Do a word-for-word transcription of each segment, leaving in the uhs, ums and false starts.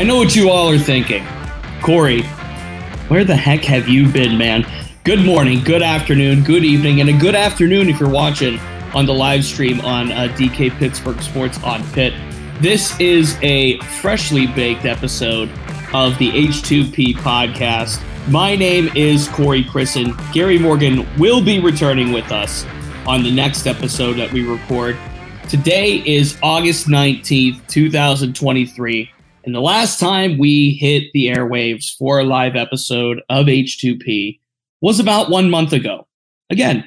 I know what you all are thinking. Corey, where the heck have you been, man? Good morning, good afternoon, good evening, and a good afternoon if you're watching on the live stream on uh, D K Pittsburgh Sports on Pitt. This is a freshly baked episode of the H two P Podcast. My name is Corey Crisan. Gary Morgan will be returning with us on the next episode that we record. Today is August nineteenth, twenty twenty-three, and the last time we hit the airwaves for a live episode of H two P was about one month ago. Again,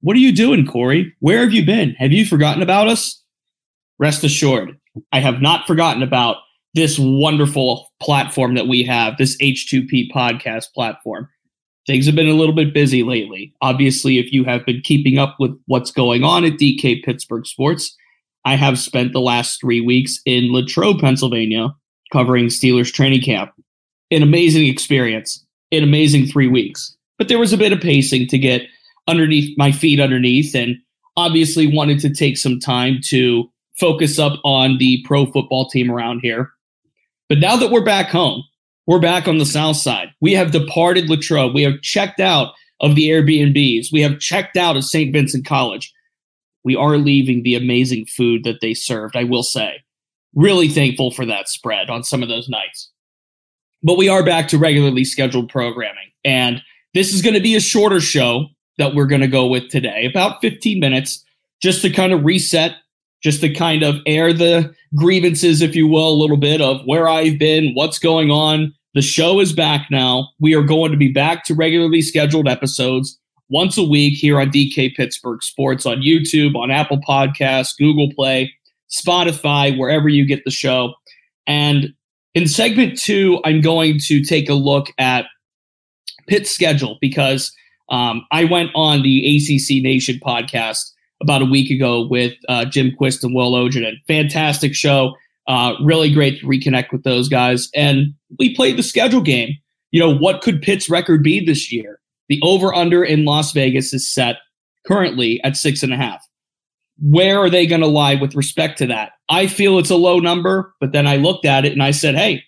what are you doing, Corey? Where have you been? Have you forgotten about us? Rest assured, I have not forgotten about this wonderful platform that we have, this H two P podcast platform. Things have been a little bit busy lately. Obviously, if you have been keeping up with what's going on at D K Pittsburgh Sports, I have spent the last three weeks in Latrobe, Pennsylvania, covering Steelers training camp. An amazing experience, an amazing three weeks. But there was a bit of pacing to get underneath my feet underneath, and obviously wanted to take some time to focus up on the pro football team around here. But now that we're back home, we're back on the south side. We have departed Latrobe. We have checked out of the Airbnbs. We have checked out of Saint Vincent College. We are leaving the amazing food that they served, I will say. Really thankful for that spread on some of those nights. But we are back to regularly scheduled programming. And this is going to be a shorter show that we're going to go with today, about fifteen minutes, just to kind of reset, just to kind of air the grievances, if you will, a little bit of where I've been, what's going on. The show is back now. We are going to be back to regularly scheduled episodes once a week here on D K Pittsburgh Sports, on YouTube, on Apple Podcasts, Google Play, Spotify, wherever you get the show. And in segment two, I'm going to take a look at Pitt's schedule because um, I went on the A C C Nation podcast about a week ago with uh, Jim Quist and Will Ojan. And fantastic show. Uh, really great to reconnect with those guys. And we played the schedule game. You know, what could Pitt's record be this year? The over-under in Las Vegas is set currently at six and a half. Where are they going to lie with respect to that? I feel it's a low number, but then I looked at it and I said, hey,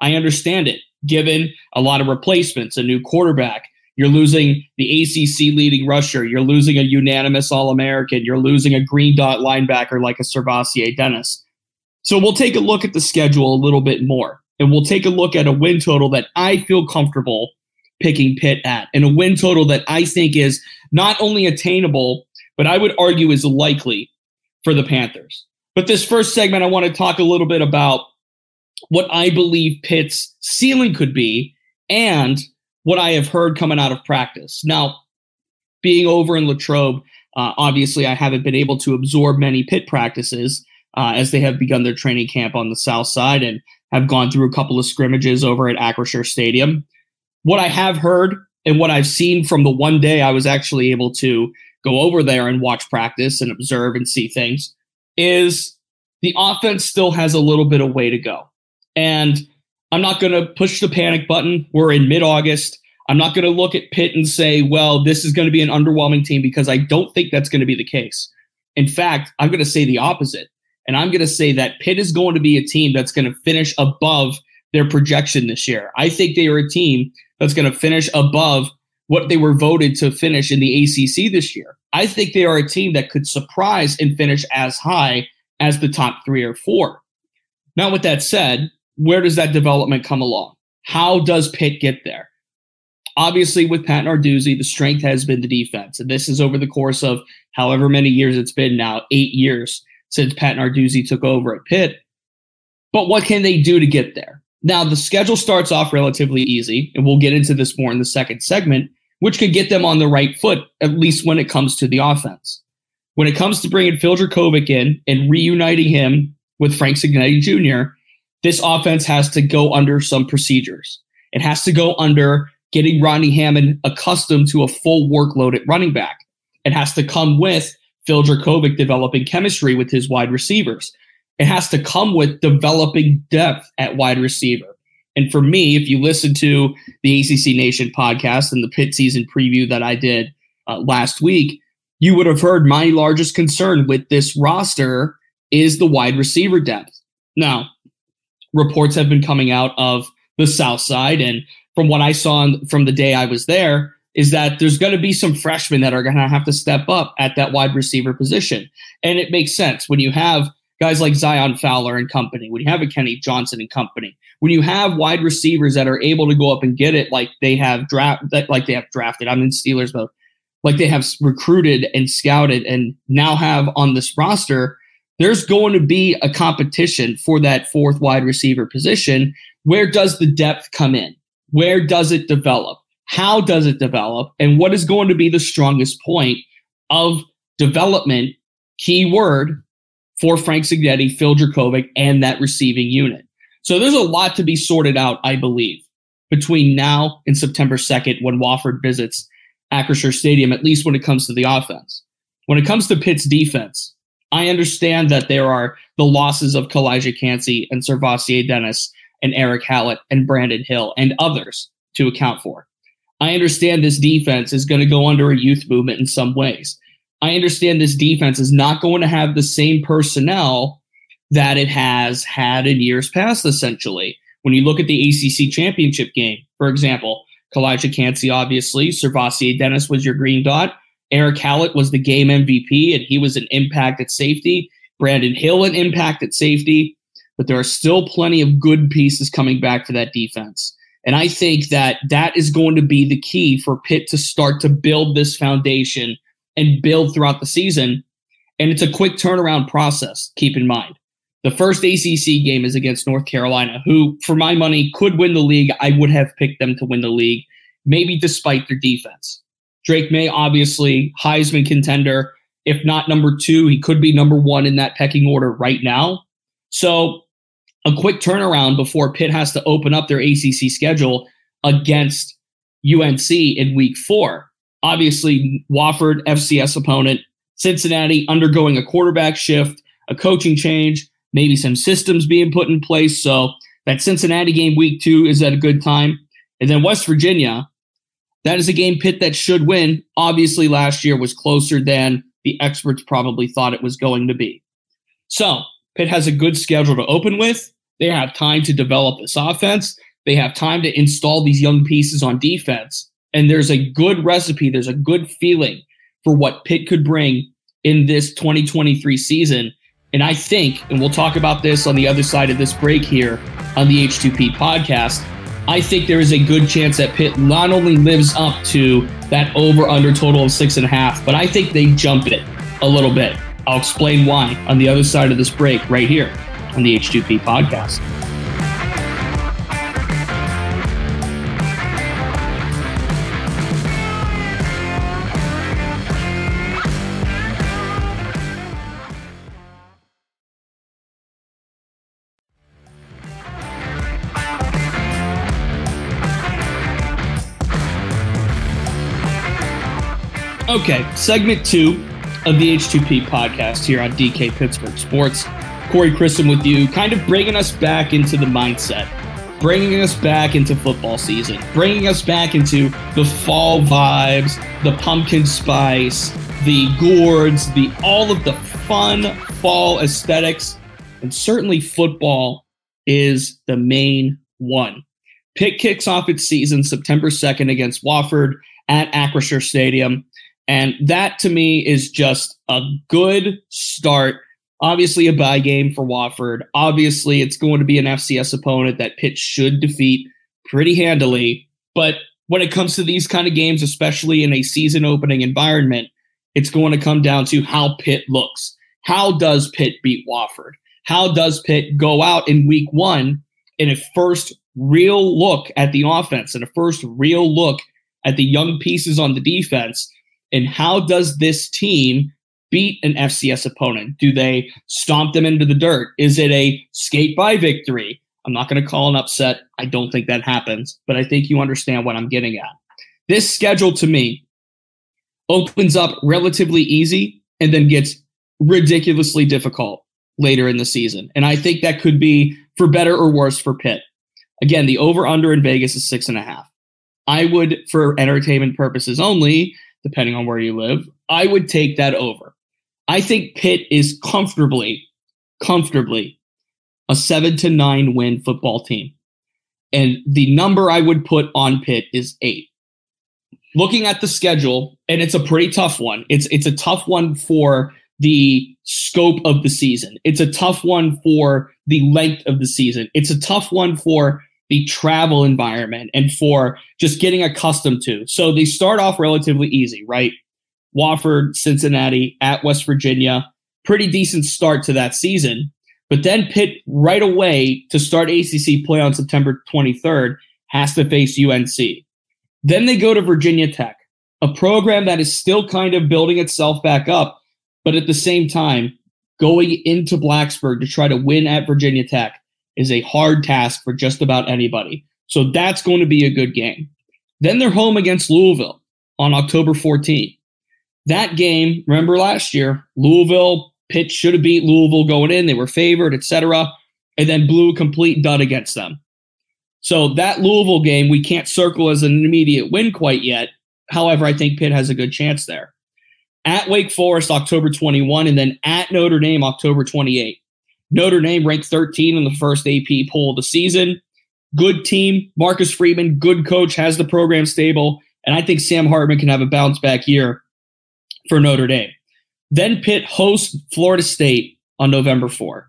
I understand it. Given a lot of replacements, a new quarterback, you're losing the A C C leading rusher. You're losing a unanimous All-American. You're losing a green dot linebacker like a SirVocea Dennis. So we'll take a look at the schedule a little bit more, and we'll take a look at a win total that I feel comfortable picking Pitt at, and a win total that I think is not only attainable, but I would argue is likely for the Panthers. But this first segment, I want to talk a little bit about what I believe Pitt's ceiling could be and what I have heard coming out of practice. Now, being over in Latrobe, uh, obviously I haven't been able to absorb many Pitt practices uh, as they have begun their training camp on the south side and have gone through a couple of scrimmages over at Acrisure Stadium. What I have heard and what I've seen from the one day I was actually able to go over there and watch practice and observe and see things is the offense still has a little bit of way to go. And I'm not going to push the panic button. We're in mid-August. I'm not going to look at Pitt and say, well, this is going to be an underwhelming team, because I don't think that's going to be the case. In fact, I'm going to say the opposite. And I'm going to say that Pitt is going to be a team that's going to finish above their projection this year. I think they are a team that's going to finish above what they were voted to finish in the A C C this year. I think they are a team that could surprise and finish as high as the top three or four. Now, with that said, where does that development come along? How does Pitt get there? Obviously, with Pat Narduzzi, the strength has been the defense. And this is over the course of however many years it's been now, eight years since Pat Narduzzi took over at Pitt. But what can they do to get there? Now, the schedule starts off relatively easy, and we'll get into this more in the second segment, which could get them on the right foot, at least when it comes to the offense. When it comes to bringing Phil Dracovic in and reuniting him with Frank Cignetti Junior, this offense has to go under some procedures. It has to go under getting Ronnie Hammond accustomed to a full workload at running back. It has to come with Phil Dracovic developing chemistry with his wide receivers. It has to come with developing depth at wide receiver. And for me, if you listen to the A C C Nation podcast and the Pitt season preview that I did uh, last week, you would have heard my largest concern with this roster is the wide receiver depth. Now, reports have been coming out of the South Side, and from what I saw from the day I was there, is that there's going to be some freshmen that are going to have to step up at that wide receiver position. And it makes sense when you have guys like Zion Fowler and company, when you have a Kenny Johnson and company, when you have wide receivers that are able to go up and get it like they have draft, like they have drafted, I'm in Steelers mode, like they have recruited and scouted and now have on this roster, there's going to be a competition for that fourth wide receiver position. Where does the depth come in? Where does it develop? How does it develop? And what is going to be the strongest point of development, key word, for Frank Cignetti, Phil Dracovic, and that receiving unit? So there's a lot to be sorted out, I believe, between now and September second when Wofford visits Acrisure Stadium, at least when it comes to the offense. When it comes to Pitt's defense, I understand that there are the losses of Calijah Kancey and SirVocea Dennis and Eric Hallett and Brandon Hill and others to account for. I understand this defense is going to go under a youth movement in some ways. I understand this defense is not going to have the same personnel that it has had in years past, essentially. When you look at the A C C championship game, for example, Calijah Kancey, obviously, SirVocea Dennis was your green dot. Eric Hallett was the game M V P, and he was an impact at safety. Brandon Hill, an impact at safety. But there are still plenty of good pieces coming back for that defense. And I think that that is going to be the key for Pitt to start to build this foundation and build throughout the season. And it's a quick turnaround process, keep in mind. The first A C C game is against North Carolina, who, for my money, could win the league. I would have picked them to win the league, maybe despite their defense. Drake May, obviously, Heisman contender. If not number two, he could be number one in that pecking order right now. So a quick turnaround before Pitt has to open up their A C C schedule against U N C in week four. Obviously, Wofford, F C S opponent, Cincinnati undergoing a quarterback shift, a coaching change, maybe some systems being put in place. So that Cincinnati game week two is at a good time. And then West Virginia, that is a game Pitt that should win. Obviously, last year was closer than the experts probably thought it was going to be. So Pitt has a good schedule to open with. They have time to develop this offense. They have time to install these young pieces on defense. And there's a good recipe, there's a good feeling for what Pitt could bring in this twenty twenty-three season. And I think, and we'll talk about this on the other side of this break here on the H two P podcast, I think there is a good chance that Pitt not only lives up to that over-under total of six and a half, but I think they jump it a little bit. I'll explain why on the other side of this break right here on the H two P podcast. Okay, segment two of the H two P podcast here on D K Pittsburgh Sports. Corey Crisan with you, kind of bringing us back into the mindset, bringing us back into football season, bringing us back into the fall vibes, the pumpkin spice, the gourds, the all of the fun fall aesthetics, and certainly football is the main one. Pitt kicks off its season September second against Wofford at Acrisure Stadium. And that, to me, is just a good start. Obviously, a bye game for Wofford. Obviously, it's going to be an F C S opponent that Pitt should defeat pretty handily. But when it comes to these kind of games, especially in a season-opening environment, it's going to come down to how Pitt looks. How does Pitt beat Wofford? How does Pitt go out in week one in a first real look at the offense and a first real look at the young pieces on the defense? And how does this team beat an F C S opponent? Do they stomp them into the dirt? Is it a skate-by victory? I'm not going to call an upset. I don't think that happens, but I think you understand what I'm getting at. This schedule, to me, opens up relatively easy and then gets ridiculously difficult later in the season. And I think that could be for better or worse for Pitt. Again, the over-under in Vegas is six and a half. I would, for entertainment purposes only, depending on where you live, I would take that over. I think Pitt is comfortably, comfortably a seven to nine win football team. And the number I would put on Pitt is eight. Looking at the schedule, and it's a pretty tough one. It's it's a tough one for the scope of the season. It's a tough one for the length of the season. It's a tough one for the travel environment and for just getting accustomed to. So they start off relatively easy, right? Wofford, Cincinnati, at West Virginia. Pretty decent start to that season. But then Pitt right away to start A C C play on September twenty-third has to face U N C. Then they go to Virginia Tech, a program that is still kind of building itself back up, but at the same time, going into Blacksburg to try to win at Virginia Tech is a hard task for just about anybody. So that's going to be a good game. Then they're home against Louisville on October fourteenth. That game, remember last year, Louisville, Pitt should have beat Louisville going in. They were favored, et cetera, and then blew a complete dud against them. So that Louisville game, we can't circle as an immediate win quite yet. However, I think Pitt has a good chance there. At Wake Forest, October twenty-first, and then at Notre Dame, October twenty-eighth. Notre Dame ranked thirteenth in the first A P poll of the season. Good team. Marcus Freeman, good coach, has the program stable. And I think Sam Hartman can have a bounce back year for Notre Dame. Then Pitt hosts Florida State on November fourth.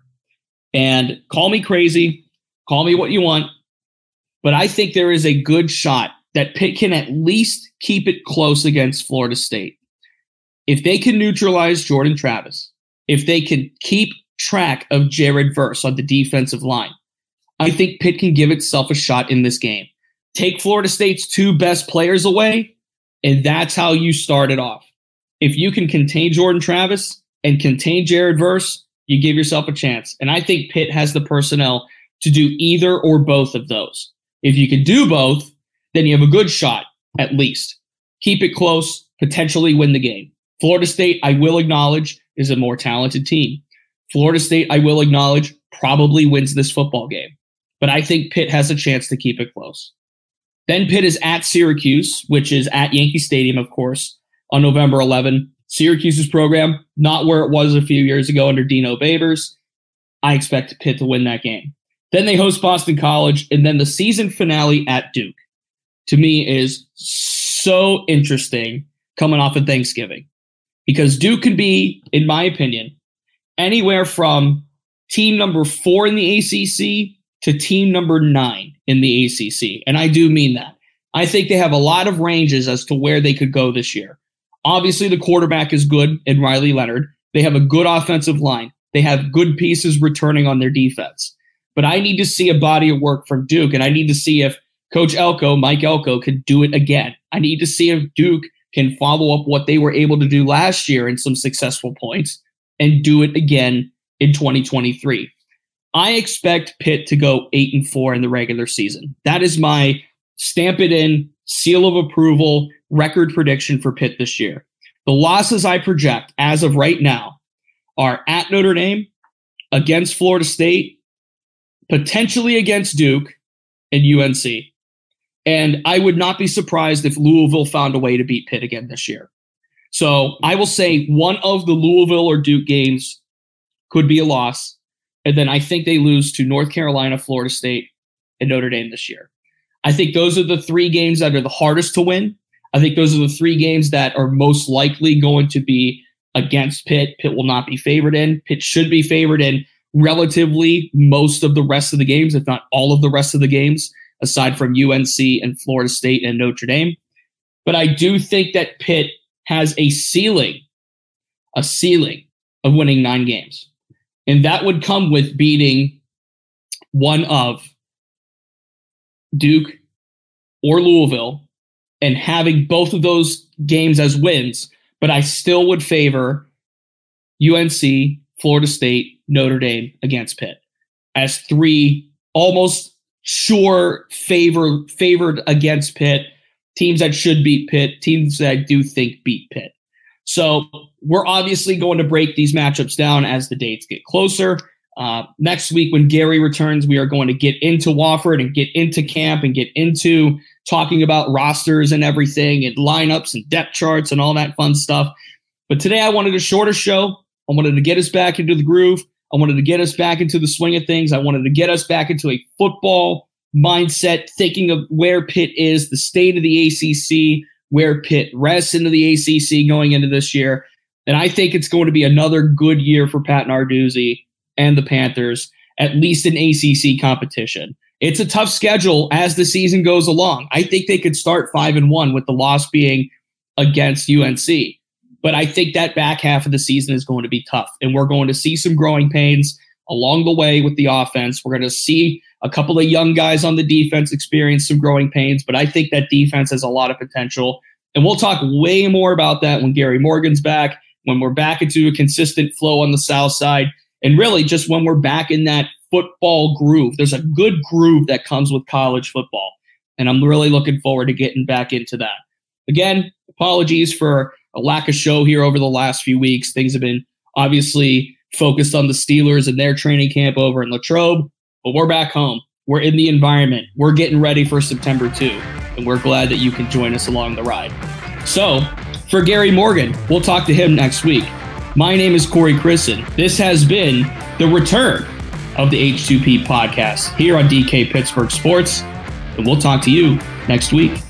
And call me crazy, call me what you want, but I think there is a good shot that Pitt can at least keep it close against Florida State. If they can neutralize Jordan Travis, if they can keep track of Jared Verse on the defensive line, I think Pitt can give itself a shot in this game. Take Florida State's two best players away, and that's how you start it off. If you can contain Jordan Travis and contain Jared Verse, you give yourself a chance. And I think Pitt has the personnel to do either or both of those. If you can do both, then you have a good shot, at least. Keep it close, potentially win the game. Florida State, I will acknowledge, is a more talented team. Florida State, I will acknowledge, probably wins this football game. But I think Pitt has a chance to keep it close. Then Pitt is at Syracuse, which is at Yankee Stadium, of course, on November eleventh, Syracuse's program, not where it was a few years ago under Dino Babers. I expect Pitt to win that game. Then they host Boston College, and then the season finale at Duke, to me, is so interesting coming off of Thanksgiving. Because Duke can be, in my opinion, anywhere from team number four in the A C C to team number nine in the A C C. And I do mean that. I think they have a lot of ranges as to where they could go this year. Obviously, the quarterback is good in Riley Leonard. They have a good offensive line. They have good pieces returning on their defense. But I need to see a body of work from Duke, and I need to see if Coach Elko, Mike Elko, can do it again. I need to see if Duke can follow up what they were able to do last year in some successful points and do it again in twenty twenty-three. I expect Pitt to go eight and four in the regular season. That is my stamp it in, seal of approval, record prediction for Pitt this year. The losses I project as of right now are at Notre Dame, against Florida State, potentially against Duke, and U N C. And I would not be surprised if Louisville found a way to beat Pitt again this year. So I will say one of the Louisville or Duke games could be a loss. And then I think they lose to North Carolina, Florida State, and Notre Dame this year. I think those are the three games that are the hardest to win. I think those are the three games that are most likely going to be against Pitt. Pitt will not be favored in. Pitt should be favored in relatively most of the rest of the games, if not all of the rest of the games, aside from U N C and Florida State and Notre Dame. But I do think that Pitt has a ceiling, a ceiling of winning nine games. And that would come with beating one of Duke or Louisville, and having both of those games as wins, but I still would favor U N C, Florida State, Notre Dame against Pitt as three almost sure favor, favored against Pitt, teams that should beat Pitt, teams that I do think beat Pitt. So we're obviously going to break these matchups down as the dates get closer. Uh, next week when Gary returns, we are going to get into Wofford and get into camp and get into talking about rosters and everything and lineups and depth charts and all that fun stuff. But today I wanted a shorter show. I wanted to get us back into the groove. I wanted to get us back into the swing of things. I wanted to get us back into a football mindset, thinking of where Pitt is, the state of the A C C, where Pitt rests into the A C C going into this year. And I think it's going to be another good year for Pat Narduzzi and the Panthers, at least in A C C competition. It's a tough schedule as the season goes along. I think they could start five and one with the loss being against U N C. But I think that back half of the season is going to be tough. And we're going to see some growing pains along the way with the offense. We're going to see a couple of young guys on the defense experience some growing pains. But I think that defense has a lot of potential. And we'll talk way more about that when Gary Morgan's back, when we're back into a consistent flow on the south side, and really just when we're back in that football groove. There's a good groove that comes with college football. And I'm really looking forward to getting back into that. Again, apologies for a lack of show here over the last few weeks. Things have been obviously focused on the Steelers and their training camp over in Latrobe, but we're back home. We're in the environment. We're getting ready for September second, and we're glad that you can join us along the ride. So for Gary Morgan, we'll talk to him next week. My name is Corey Crisan. This has been the return of the H two P Podcast here on D K Pittsburgh Sports, and we'll talk to you next week.